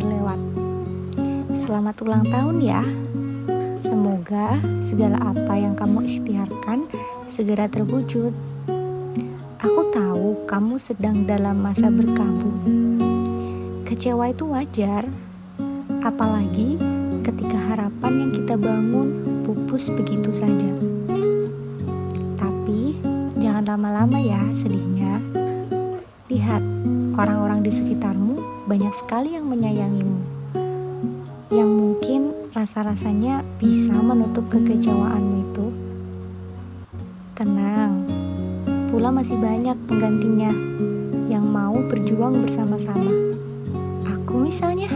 dan lewat. Selamat ulang tahun ya. Semoga segala apa yang kamu ikhtiarkan segera terwujud. Aku tahu kamu sedang dalam masa berkabung. Kecewa itu wajar, apalagi ketika harapan yang kita bangun pupus begitu saja. Tapi jangan lama-lama ya sedihnya. Lihat, orang-orang di sekitarmu banyak sekali yang menyayangimu, yang mungkin rasa-rasanya bisa menutup kekecewaanmu itu. Tenang, pula masih banyak penggantinya yang mau berjuang bersama-sama. Aku misalnya.